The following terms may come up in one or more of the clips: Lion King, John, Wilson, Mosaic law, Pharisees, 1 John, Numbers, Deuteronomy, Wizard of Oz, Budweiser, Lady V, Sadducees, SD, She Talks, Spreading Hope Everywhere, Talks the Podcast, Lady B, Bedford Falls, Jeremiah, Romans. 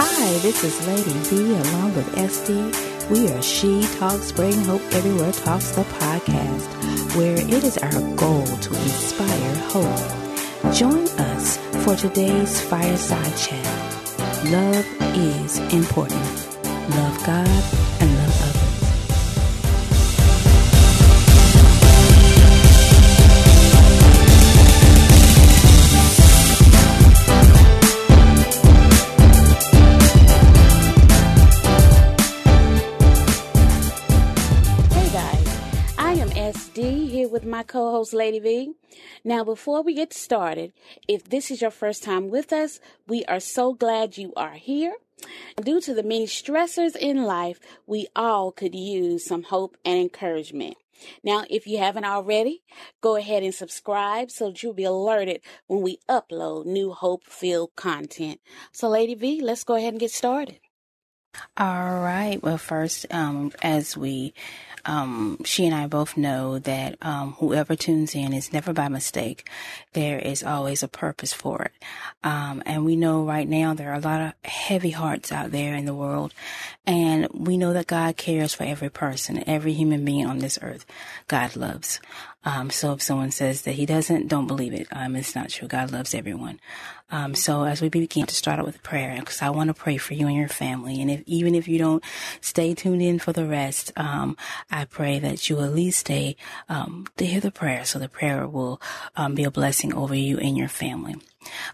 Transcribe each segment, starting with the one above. Hi, this is Lady B along with SD. We are She Talks, Spreading Hope Everywhere, Talks the Podcast, where it is our goal to inspire hope. Join us for today's fireside chat. Love is important. Love God and love others. With my co-host Lady V. Now, before we get started, if this is your first time with us, we are so glad you are here. Due to the many stressors in life, we all could use some hope and encouragement. Now, if you haven't already, go ahead and subscribe so that you'll be alerted when we upload new hope-filled content. So, Lady V, let's go ahead and get started. All right. Well, first, as we she and I both know that whoever tunes in is never by mistake. There is always a purpose for it. And we know right now there are a lot of heavy hearts out there in the world. And we know that God cares for every person, every human being on this earth. God loves. So if someone says that he doesn't, don't believe it. It's not true. God loves everyone. So as we begin to start out with prayer, because I want to pray for you and your family. And even if you don't stay tuned in for the rest, I pray that you at least stay to hear the prayer. So the prayer will be a blessing over you and your family.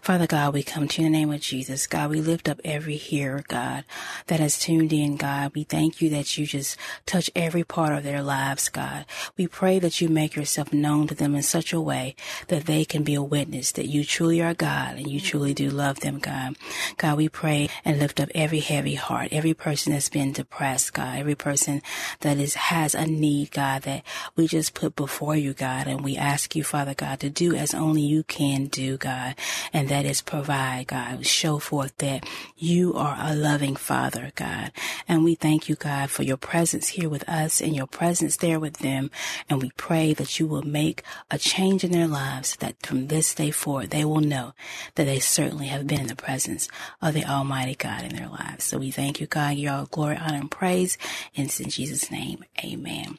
Father God, we come to you in the name of Jesus. God, we lift up every hearer, God, that has tuned in, God. We thank you that you just touch every part of their lives, God. We pray that you make yourself known to them in such a way that they can be a witness that you truly are God and you truly do love them, God. God, we pray and lift up every heavy heart, every person that's been depressed, God, every person that has a need, God, that we just put before you, God, and we ask you, Father God, to do as only you can do, God. And that is provide, God. Show forth that you are a loving Father, God. And we thank you, God, for your presence here with us and your presence there with them. And we pray that you will make a change in their lives, that from this day forward, they will know that they certainly have been in the presence of the Almighty God in their lives. So we thank you, God. Give all glory, honor, and praise. And it's in Jesus' name, amen.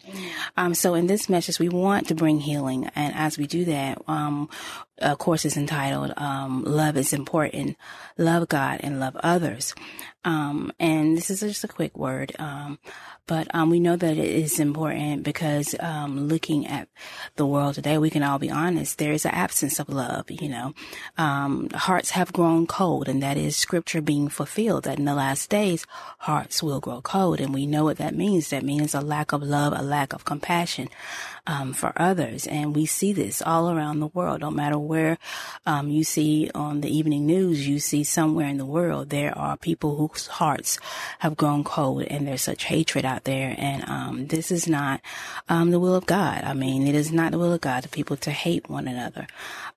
So in this message, we want to bring healing. And as we do that, of course, it's entitled, Love is Important, Love God and Love Others. And this is just a quick word. But we know that it is important because, looking at the world today, we can all be honest. There is an absence of love, you know. Hearts have grown cold, and that is scripture being fulfilled, that in the last days, hearts will grow cold. And we know what that means. That means a lack of love, a lack of compassion, for others. And we see this all around the world. No matter where, you see on the evening news, you see somewhere in the world, there are people whose hearts have grown cold, and there's such hatred out there. And this is not the will of God. I mean, it is not the will of God to people to hate one another,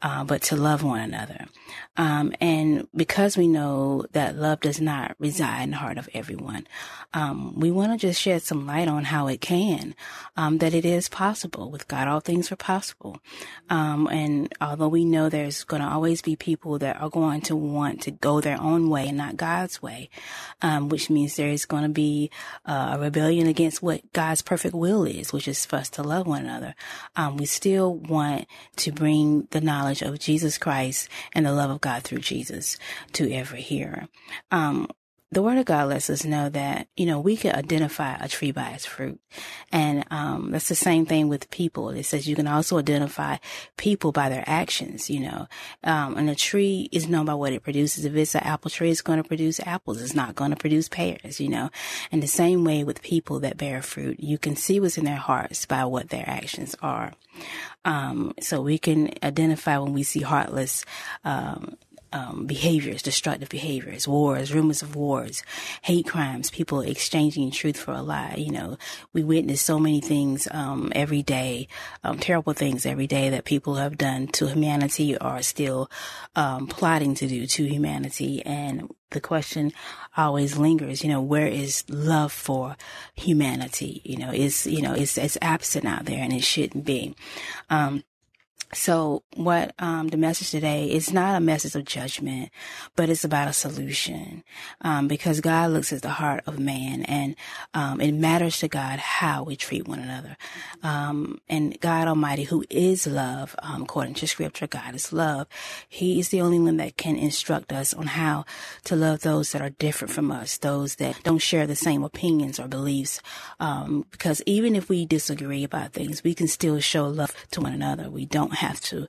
but to love one another. And because we know that love does not reside in the heart of everyone, we want to just shed some light on how it can, that it is possible. With God, all things are possible. And although we know there's going to always be people that are going to want to go their own way and not God's way, which means there is going to be a rebellion against what God's perfect will is, which is for us to love one another. We still want to bring the knowledge of Jesus Christ and the love of God through Jesus to every hearer. The Word of God lets us know that, you know, we can identify a tree by its fruit. And that's the same thing with people. It says you can also identify people by their actions, you know. And a tree is known by what it produces. If it's an apple tree, it's going to produce apples. It's not going to produce pears, you know. And the same way with people that bear fruit, you can see what's in their hearts by what their actions are. So we can identify when we see heartless behaviors, destructive behaviors, wars, rumors of wars, hate crimes, people exchanging truth for a lie. You know, we witness so many things every day, terrible things every day that people have done to humanity or are still plotting to do to humanity. And the question always lingers, you know, where is love for humanity? You know, it's absent out there, and it shouldn't be. So what the message today is not a message of judgment, but it's about a solution, because God looks at the heart of man, and it matters to God how we treat one another. And God Almighty, who is love, according to Scripture, God is love. He is the only one that can instruct us on how to love those that are different from us, those that don't share the same opinions or beliefs, because even if we disagree about things, we can still show love to one another. We don't have to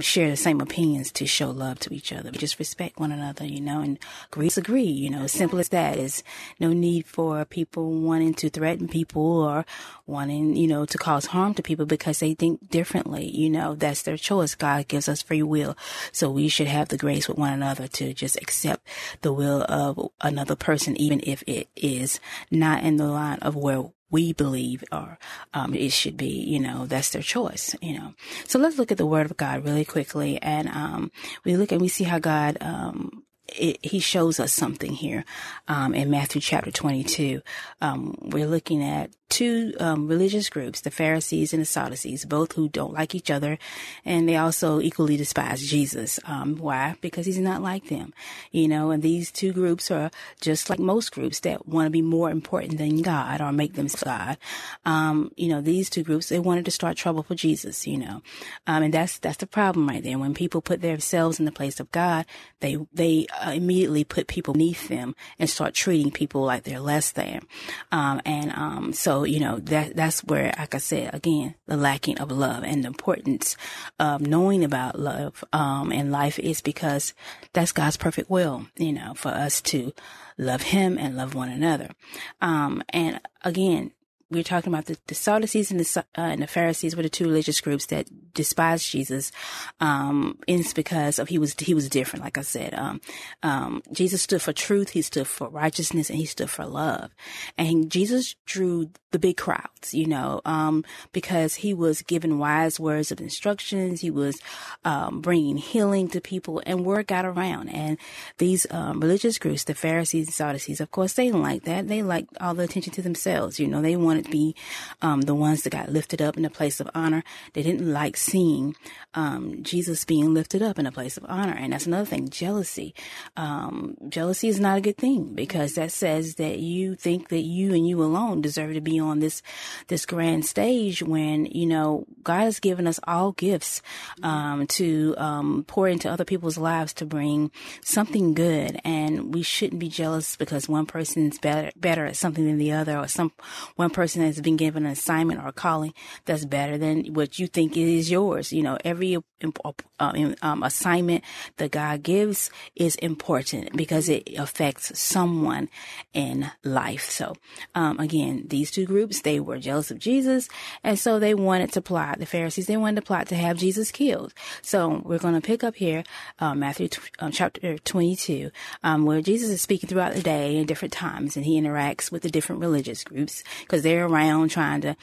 share the same opinions to show love to each other. Just respect one another, you know, and disagree, you know, as simple as that. Is no need for people wanting to threaten people or wanting, you know, to cause harm to people because they think differently. You know, that's their choice. God gives us free will. So we should have the grace with one another to just accept the will of another person, even if it is not in the line of where we believe or it should be. You know, that's their choice, you know. So let's look at the Word of God really quickly, and we look and we see how God he shows us something here in Matthew chapter 22. We're looking at two religious groups, the Pharisees and the Sadducees, both who don't like each other, and they also equally despise Jesus. Why? Because he's not like them, you know, and these two groups are just like most groups that want to be more important than God or make them God. You know, these two groups, they wanted to start trouble for Jesus, you know, and that's the problem right there. When people put themselves in the place of God, they immediately put people beneath them and start treating people like they're less than. So, you know, that's where, like I said, again, the lacking of love and the importance of knowing about love in life is because that's God's perfect will, you know, for us to love him and love one another. And again, we're talking about the Sadducees and the Pharisees were the two religious groups that despised Jesus. It's because of he was different. Like I said, Jesus stood for truth. He stood for righteousness, and he stood for love. And Jesus drew the big crowds, you know, because he was giving wise words of instructions. He was bringing healing to people, and word got around. And these religious groups, the Pharisees and Sadducees, of course, they didn't like that. They liked all the attention to themselves. You know, they wanted to be the ones that got lifted up in a place of honor. They didn't like seeing Jesus being lifted up in a place of honor. And that's another thing, jealousy. Jealousy is not a good thing, because that says that you think that you and you alone deserve to be on this grand stage when, you know, God has given us all gifts to pour into other people's lives to bring something good. And we shouldn't be jealous because one person's better at something than the other, or one person has been given an assignment or a calling that's better than what you think is yours. You know, every assignment that God gives is important because it affects someone in life. So, again, these two groups, they were jealous of Jesus. And so they wanted to plot, the Pharisees, they wanted to plot to have Jesus killed. So we're going to pick up here, Matthew chapter 22, where Jesus is speaking throughout the day in different times, and he interacts with the different religious groups, because they're around trying to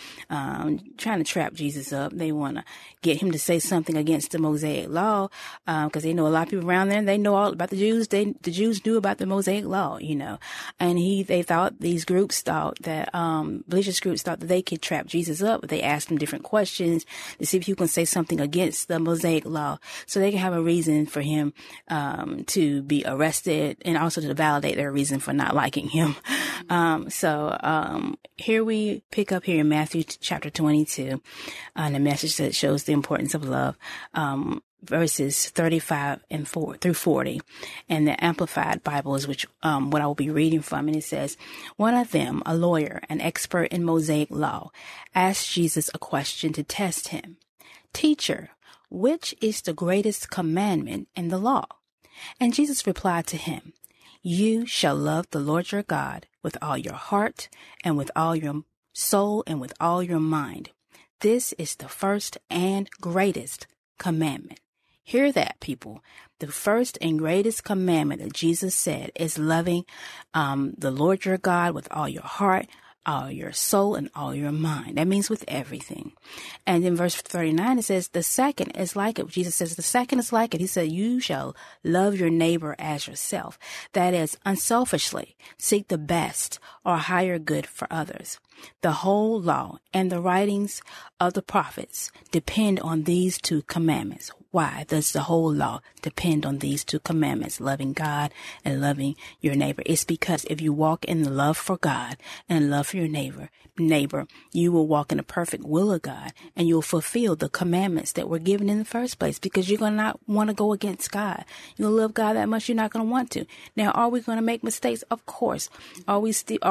trap Jesus up. They want to get him to say something against the Mosaic law, because they know a lot of people around there, and they know all about the Jews. The Jews knew about the Mosaic law, you know, and religious groups thought that they could trap Jesus up. But they asked him different questions to see if you can say something against the Mosaic law, so they can have a reason for him to be arrested, and also to validate their reason for not liking him. Here we pick up here in Matthew chapter 22, the message that shows the importance of love, verses 35 and 4 through 40. And the Amplified Bible is what I will be reading from. And it says, one of them, a lawyer, an expert in Mosaic law, asked Jesus a question to test him. Teacher, which is the greatest commandment in the law? And Jesus replied to him, you shall love the Lord your God with all your heart and with all your soul and with all your mind. This is the first and greatest commandment. Hear that, people. The first and greatest commandment that Jesus said is loving the Lord your God with all your heart, all your soul, and all your mind. That means with everything. And in verse 39, it says, the second is like it. Jesus says, the second is like it. He said, you shall love your neighbor as yourself. That is, unselfishly seek the best or higher good for others. The whole law and the writings of the prophets depend on these two commandments. Why does the whole law depend on these two commandments, loving God and loving your neighbor? It's because if you walk in the love for God and love for your neighbor, you will walk in the perfect will of God and you'll fulfill the commandments that were given in the first place, because you're going to not want to go against God. You'll love God that much, you're not going to want to. Now, are we going to make mistakes? Of course. Are we still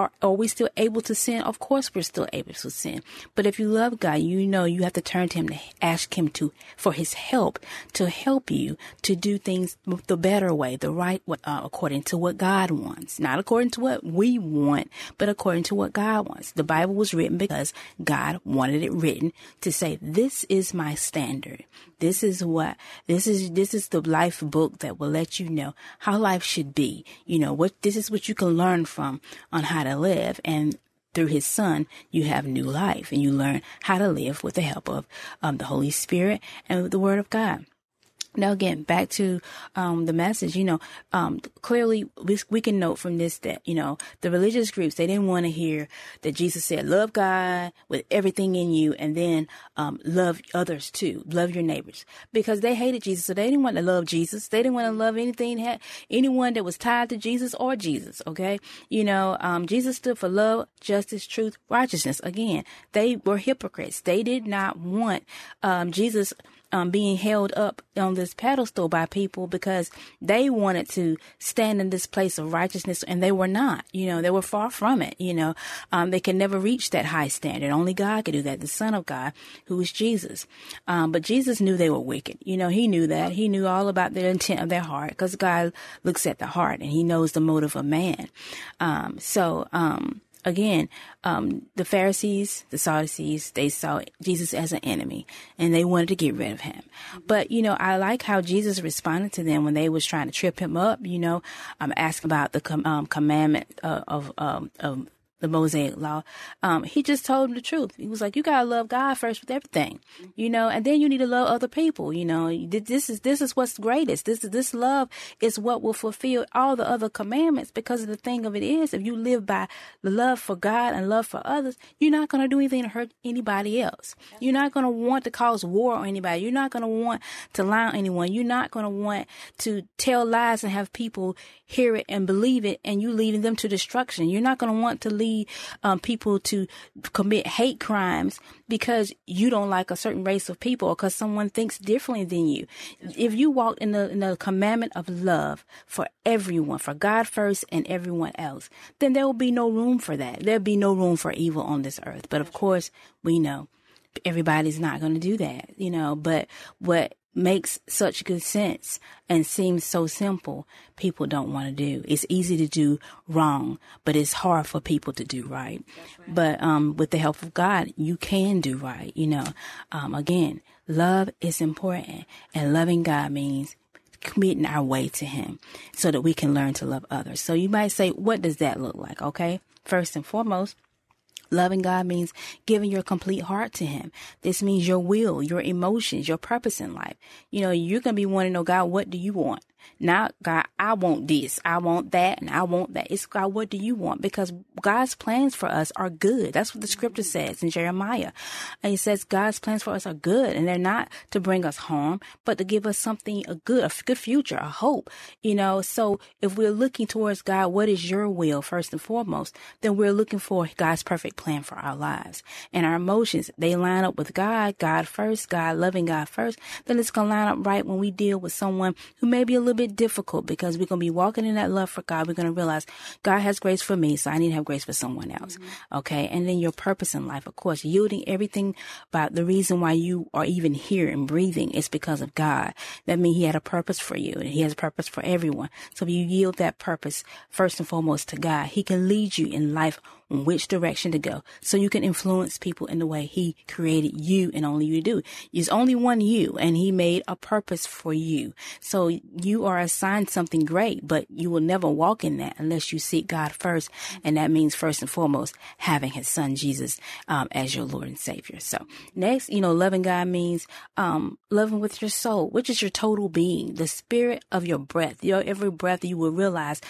able to sin? Of course we're still able to sin. But if you love God, you know you have to turn to Him to ask Him for His help, to help you to do things the better way, the right way, according to what God wants. Not according to what we want, but according to what God wants. The Bible was written because God wanted it written to say, this is my standard. This is the life book that will let you know how life should be. You know, this is what you can learn from on how to live. And through His Son, you have new life, and you learn how to live with the help of the Holy Spirit and with the Word of God. Now, again, back to the message, clearly we can note from this that, the religious groups, they didn't want to hear that Jesus said, love God with everything in you, and then love others too, love your neighbors, because they hated Jesus. So they didn't want to love Jesus. They didn't want to love anyone that was tied to Jesus or Jesus. Okay. Jesus stood for love, justice, truth, righteousness. Again, they were hypocrites. They did not want Jesus being held up on this pedestal by people, because they wanted to stand in this place of righteousness, and they were not. They were far from it. They can never reach that high standard. Only God could do that, the Son of God, who is Jesus. But Jesus knew they were wicked. He knew that. He knew all about the intent of their heart, because God looks at the heart and He knows the motive of man. Again, the Pharisees, the Sadducees, they saw Jesus as an enemy, and they wanted to get rid of Him. But, I like how Jesus responded to them when they was trying to trip Him up, ask about the commandment of the Mosaic law. He just told them the truth. He was like, you gotta love God first with everything, and then you need to love other people. This is what's greatest. This love is what will fulfill all the other commandments, because the thing of it is, if you live by the love for God and love for others, you're not going to do anything to hurt anybody else. You're not going to want to cause war on anybody. You're not going to want to lie on anyone. You're not going to want to tell lies and have people hear it and believe it, and you leading them to destruction. You're not going to want to lead people to commit hate crimes because you don't like a certain race of people, or because someone thinks differently than you. If you walk in the commandment of love for everyone, for God first and everyone else, then there will be no room for that. There'll be no room for evil on this earth. But of course, we know everybody's not going to do that, but what makes such good sense and seems so simple, people don't want to do. It's easy to do wrong, but it's hard for people to do right. Right. But with the help of God, you can do right. Again, love is important, and loving God means committing our way to Him so that we can learn to love others. So you might say, what does that look like? Okay. First and foremost, loving God means giving your complete heart to Him. This means your will, your emotions, your purpose in life. You're going to be wanting to know, God, what do you want? Not, God, I want this, I want that, and I want that. It's, God, what do you want? Because God's plans for us are good. That's what the scripture says in Jeremiah. And it says God's plans for us are good, and they're not to bring us harm, but to give us something, a good future, a hope. So if we're looking towards God, what is your will first and foremost, then we're looking for God's perfect plan for our lives. And our emotions, they line up with God first, God, loving God first, then it's going to line up right when we deal with someone who may be a little bit difficult, because we're going to be walking in that love for God. We're going to realize God has grace for me, so I need to have grace for someone else. Mm-hmm. Okay. And then your purpose in life, of course, yielding everything about the reason why you are even here and breathing is because of God. That means He had a purpose for you, and He has a purpose for everyone. So if you yield that purpose first and foremost to God, He can lead you in life in which direction to go, so you can influence people in the way He created you, and only you do. There's only one you, and He made a purpose for you. So you are assigned something great, but you will never walk in that unless you seek God first, and that means first and foremost having His Son Jesus as your Lord and Savior. So next, loving God means loving with your soul, which is your total being, the spirit of your breath. Every breath you will realize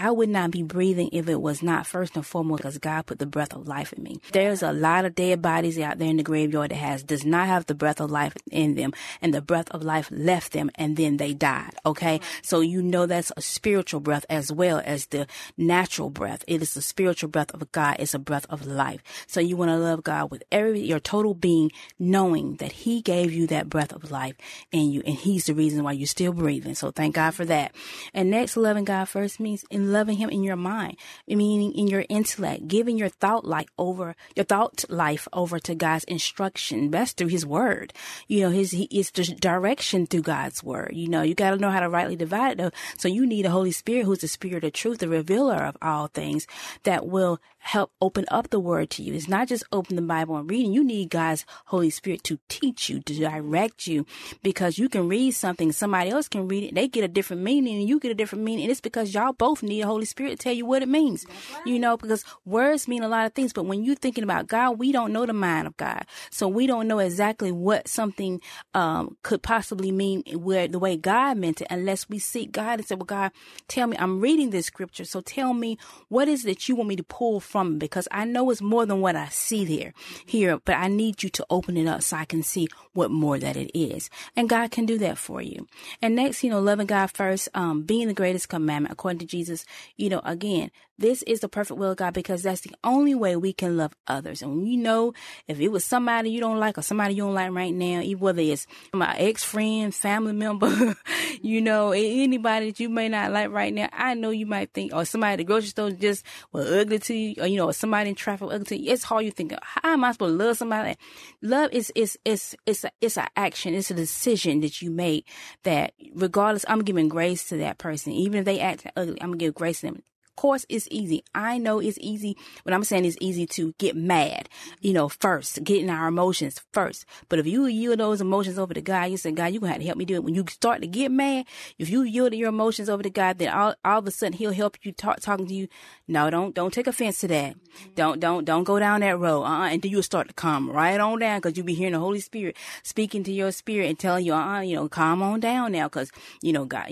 I would not be breathing if it was not first and foremost because God put the breath of life in me. There's a lot of dead bodies out there in the graveyard that does not have the breath of life in them, and the breath of life left them and then they died. Okay. So, you know, that's a spiritual breath as well as the natural breath. It is the spiritual breath of God. It's a breath of life. So you want to love God with your total being, knowing that he gave you that breath of life in you. And he's the reason why you're still breathing. So thank God for that. And next, loving God first means in loving him in your mind, meaning in your intellect, giving your thought life over to God's instruction. That's through his word. You know, it's the direction through God's word. You know, you got to know how to rightly divide it. So you need a Holy Spirit, who's the spirit of truth, the revealer of all things, that will help open up the word to you. It's not just open the Bible and reading. You need God's Holy Spirit to teach you, to direct you, because you can read something, somebody else can read it, they get a different meaning, and you get a different meaning. And it's because y'all both need a Holy Spirit to tell you what it means. Right. You know, because words mean a lot of things, but when you're thinking about God, we don't know the mind of God. So we don't know exactly what something could possibly mean where the way God meant it, unless we seek God and say, well, God, tell me, I'm reading this scripture, so tell me what is it that you want me to pull from it, because I know it's more than what I see here, but I need you to open it up so I can see what more that it is. And God can do that for you. And next, you know, loving God first, being the greatest commandment according to Jesus, you know, again, this is the perfect will of God, because that's the only way we can love others. And you know, if it was somebody you don't like or somebody you don't like right now, whether it's my ex-friend, family member, you know, anybody that you may not like right now, I know you might think, or somebody at the grocery store just was ugly to you, or, you know, somebody in traffic ugly to you. It's hard. You think, how am I supposed to love somebody? Love is an action. It's a decision that you make that regardless, I'm giving grace to that person. Even if they act ugly, I'm going to give grace to them. Course, it's easy. I know it's easy. What I'm saying is easy to get mad, you know, first, getting our emotions first. But if you yield those emotions over to God, you say, God, you're going to have to help me do it. When you start to get mad, if you yield your emotions over to God, then all of a sudden he'll help you talking to you. No, don't take offense to that. Don't go down that road. And then you'll start to calm right on down, because you'll be hearing the Holy Spirit speaking to your spirit and telling you, you know, calm on down now, because, God,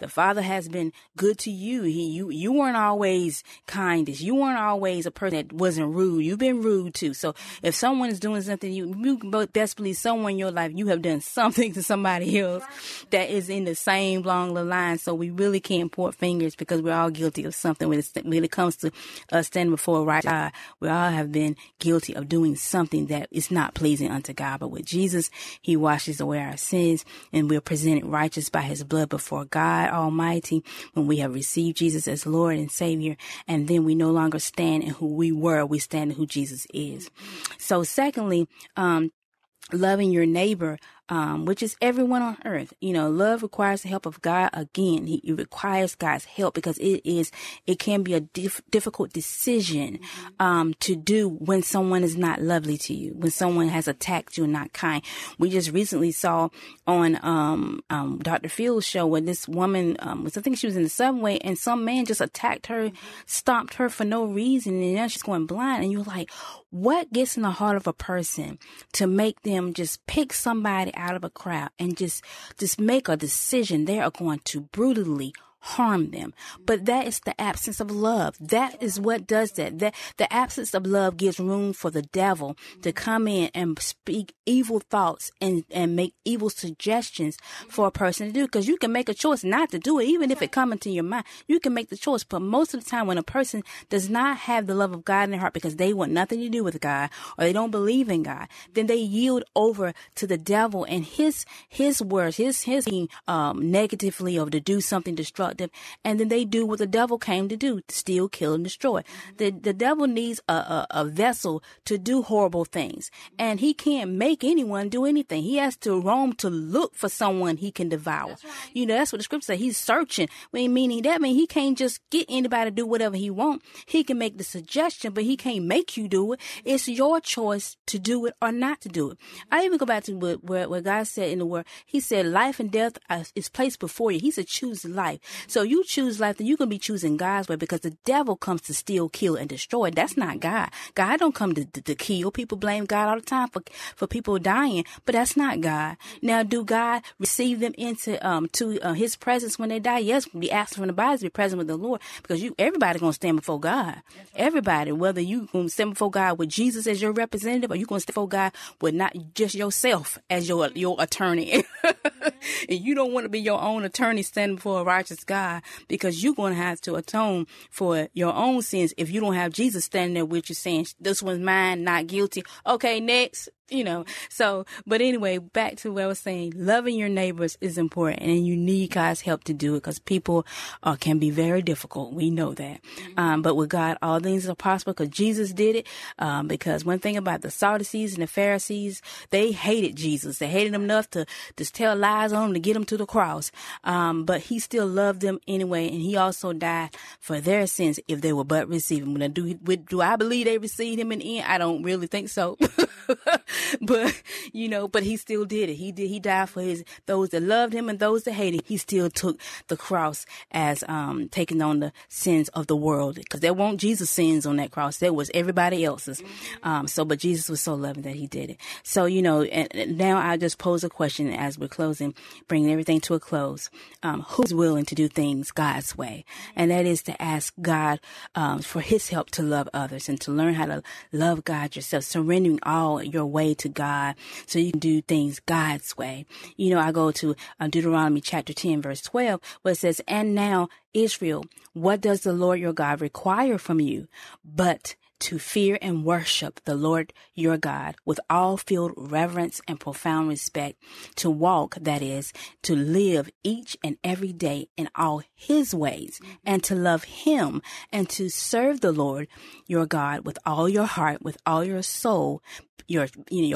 the Father has been good to you. You weren't always kindest. You weren't always a person that wasn't rude. You've been rude too. So if someone is doing something, you can best believe someone in your life, you have done something to somebody else that is in the same long line. So we really can't point fingers, because we're all guilty of something. When it comes to us standing before a righteous God, we all have been guilty of doing something that is not pleasing unto God. But with Jesus, he washes away our sins, and we're presented righteous by his blood before God Almighty when we have received Jesus as Lord and Savior, and then we no longer stand in who we were, we stand in who Jesus is. So secondly, loving your neighbor, which is everyone on earth. You know, love requires the help of God. Again, it requires God's help, because it can be a difficult decision, to do when someone is not lovely to you, when someone has attacked you and not kind. We just recently saw on, Dr. Phil's show, where this woman, I think she was in the subway, and some man just attacked her, stomped her for no reason. And now she's going blind. And you're like, what gets in the heart of a person to make them just pick somebody out of a crowd and just make a decision they are going to brutally harm them? But that is the absence of love. That is what does that. That the absence of love gives room for the devil to come in and speak evil thoughts and make evil suggestions for a person to do, because you can make a choice not to do it, even if it comes into your mind. You can make the choice, but most of the time when a person does not have the love of God in their heart, because they want nothing to do with God, or they don't believe in God, then they yield over to the devil and his words, his being negatively, or to do something destructive. And then they do what the devil came to do, to steal, kill, and destroy. The devil needs a vessel to do horrible things. And he can't make anyone do anything. He has to roam to look for someone he can devour. Right. You know, that's what the scripture says. He's searching. Meaning he can't just get anybody to do whatever he wants. He can make the suggestion, but he can't make you do it. It's your choice to do it or not to do it. I even go back to where God said in the word, he said, life and death is placed before you. He said, choose life. So you choose life, then you're going to be choosing God's way, because the devil comes to steal, kill, and destroy. That's not God. God don't come to kill. People blame God all the time for people dying, but that's not God. Now, do God receive them into to his presence when they die? Yes, we ask from the body to be present with the Lord, because you everybody going to stand before God. Everybody, whether you going to stand before God with Jesus as your representative, or you going to stand before God with not just yourself as your attorney. And you don't want to be your own attorney standing before a righteous God, because you're going to have to atone for your own sins if you don't have Jesus standing there with you saying, this one's mine, not guilty. Okay, next. You know, so, but anyway, back to what I was saying, loving your neighbors is important, and you need God's help to do it, because people can be very difficult. We know that. But with God, all things are possible, because Jesus did it. Because one thing about the Sadducees and the Pharisees, they hated Jesus. They hated him enough to tell lies on him to get him to the cross. But he still loved them anyway. And he also died for their sins if they would but receive him. Now, do I believe they received him in the end? I don't really think so. But, you know, but he still did it. He died for those that loved him and those that hated him. He still took the cross as taking on the sins of the world, because there weren't Jesus' sins on that cross. There was everybody else's. But Jesus was so loving that he did it. So, you know, and now I just pose a question as we're closing, bringing everything to a close. Who's willing to do things God's way? And that is to ask God for his help to love others and to learn how to love God yourself, surrendering all your ways to God, so you can do things God's way. You know, I go to Deuteronomy chapter 10, verse 12, where it says, "And now, Israel, what does the Lord your God require from you? But to fear and worship the Lord your God with all filled reverence and profound respect, to walk, that is, to live each and every day in all his ways, and to love him, and to serve the Lord your God with all your heart, with all your soul, your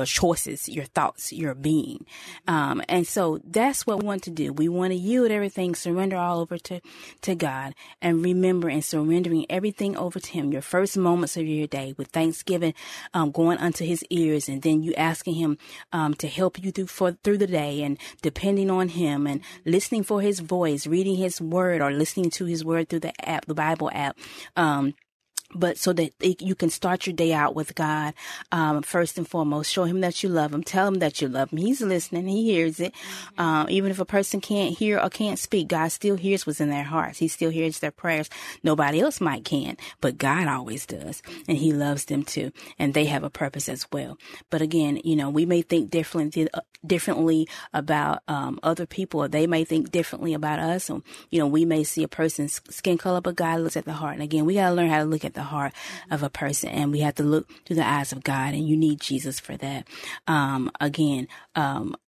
choices, your thoughts, your being." And so that's what we want to do. We want to yield everything, surrender all over to God, and remember in surrendering everything over to him, your first moments of your day with thanksgiving, going unto his ears, and then you asking him to help you through the day, and depending on him and listening for his voice, reading his word or listening to his word through the app, the Bible app, but so that you can start your day out with God. First and foremost, show him that you love him. Tell him that you love him. He's listening. He hears it. Even if a person can't hear or can't speak, God still hears what's in their hearts. He still hears their prayers. Nobody else can, but God always does. And he loves them too. And they have a purpose as well. But again, you know, we may think differently about other people, or they may think differently about us. And, you know, we may see a person's skin color, but God looks at the heart. And again, we got to learn how to look at the heart of a person, and we have to look through the eyes of God, and you need Jesus for that.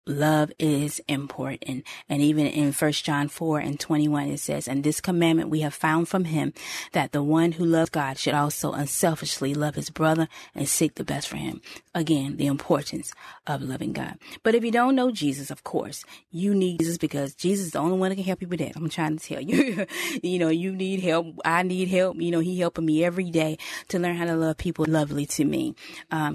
Love is important. And even in 1 John 4 and 21, it says, "And this commandment we have found from him, that the one who loves God should also unselfishly love his brother and seek the best for him." Again, the importance of loving God. But if you don't know Jesus, of course, you need Jesus, because Jesus is the only one that can help you with that. I'm trying to tell you, you know, you need help. I need help. You know, he helping me every day to learn how to love people lovely to me.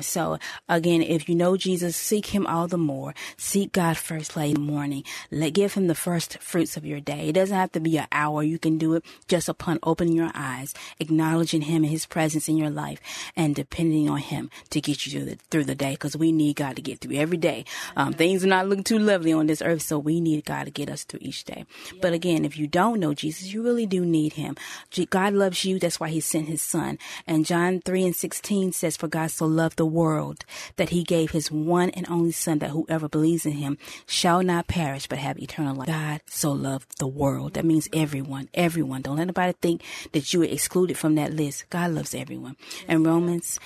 So again, if you know Jesus, seek him all the more. Seek God first late in the morning. Give him the first fruits of your day. It doesn't have to be an hour. You can do it just upon opening your eyes, acknowledging him and his presence in your life, and depending on him to get you through the day, because we need God to get through every day. Things are not looking too lovely on this earth, so we need God to get us through each day. Yeah. But again, if you don't know Jesus, you really do need him. God loves you. That's why he sent his son. And John 3:16 says, "For God so loved the world that he gave his one and only son, that whoever believes in him shall not perish but have eternal life." God so loved the world. That means everyone. Don't let anybody think that you are excluded from that list. God loves everyone. And Romans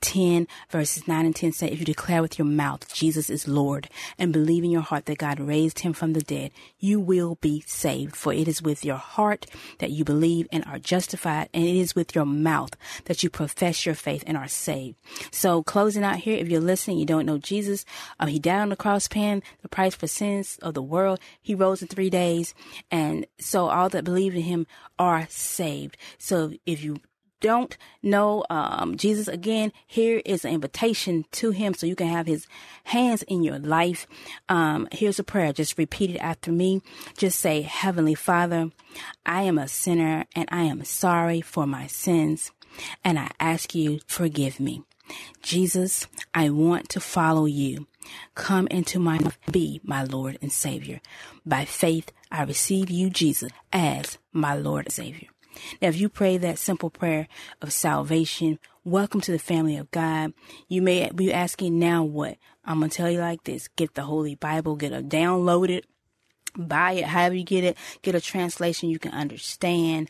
10 verses 9 and 10 say, "If you declare with your mouth Jesus is Lord and believe in your heart that God raised him from the dead, you will be saved. For it is with your heart that you believe and are justified, and it is with your mouth that you profess your faith and are saved." So closing out here, if you're listening, you don't know Jesus, he died on the cross, paying the price for sins of the world. He rose in 3 days, and so all that believe in him are saved. So if you don't know Jesus, again, here is an invitation to him, so you can have his hands in your life. Here's a prayer. Just repeat it after me. Just say, "Heavenly Father, I am a sinner and I am sorry for my sins, and I ask you, forgive me. Jesus, I want to follow you. Come into my life, be my Lord and Savior. By faith, I receive you, Jesus, as my Lord and Savior. Now, if you pray that simple prayer of salvation, welcome to the family of God. You may be asking, now what? I'm going to tell you like this. Get the Holy Bible, get it downloaded, buy it, however you get it. Get a translation you can understand.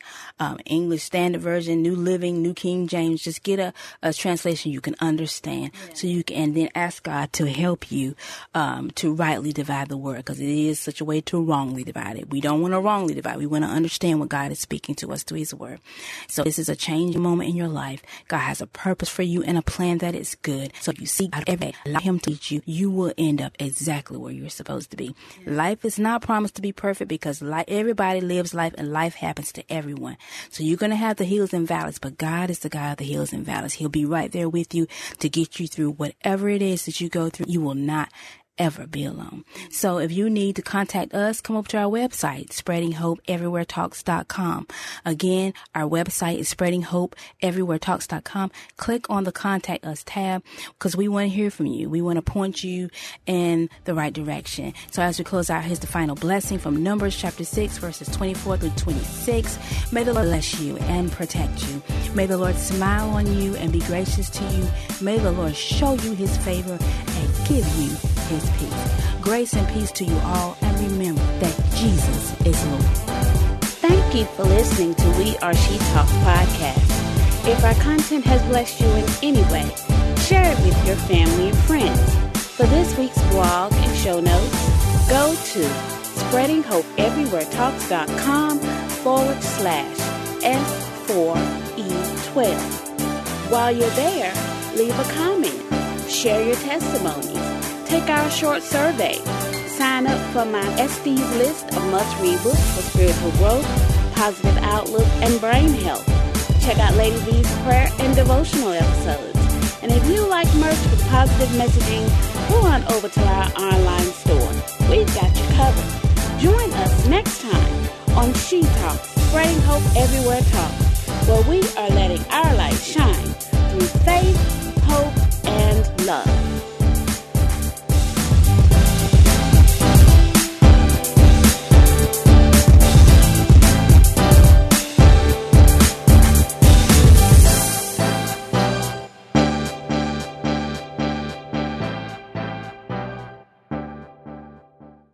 English Standard Version, New Living, New King James. Just get a translation you can understand, so you can, and then ask God to help you to rightly divide the word, because it is such a way to wrongly divide it. We don't want to wrongly divide. We want to understand what God is speaking to us through his word. So this is a change moment in your life. God has a purpose for you and a plan that is good. So if you seek God every day, allow him to teach you, you will end up exactly where you're supposed to be. Yeah. Life is not promised to be perfect, because everybody lives life and life happens to everyone. So you're going to have the hills and valleys, but God is the God of the hills and valleys. He'll be right there with you to get you through whatever it is that you go through. You will not ever be alone. So if you need to contact us, come up to our website, spreadinghopeeverywheretalks.com. Again, our website is spreadinghopeeverywheretalks.com. Click on the Contact Us tab, because we want to hear from you. We want to point you in the right direction. So as we close out, here's the final blessing from Numbers chapter 6, verses 24 through 26. May the Lord bless you and protect you. May the Lord smile on you and be gracious to you. May the Lord show you his favor and give you his peace. Grace and peace to you all, and remember that Jesus is Lord. Thank you for listening to We Are She Talks podcast. If our content has blessed you in any way, share it with your family and friends. For this week's blog and show notes, go to spreadinghopeeverywheretalks.com/F4E12. While you're there, leave a comment, share your testimonies. Take our short survey. Sign up for my SD's list of must-read books for spiritual growth, positive outlook, and brain health. Check out Lady V's prayer and devotional episodes. And if you like merch with positive messaging, go on over to our online store. We've got you covered. Join us next time on She Talks, Spreading Hope Everywhere Talks, where we are letting our light shine through faith,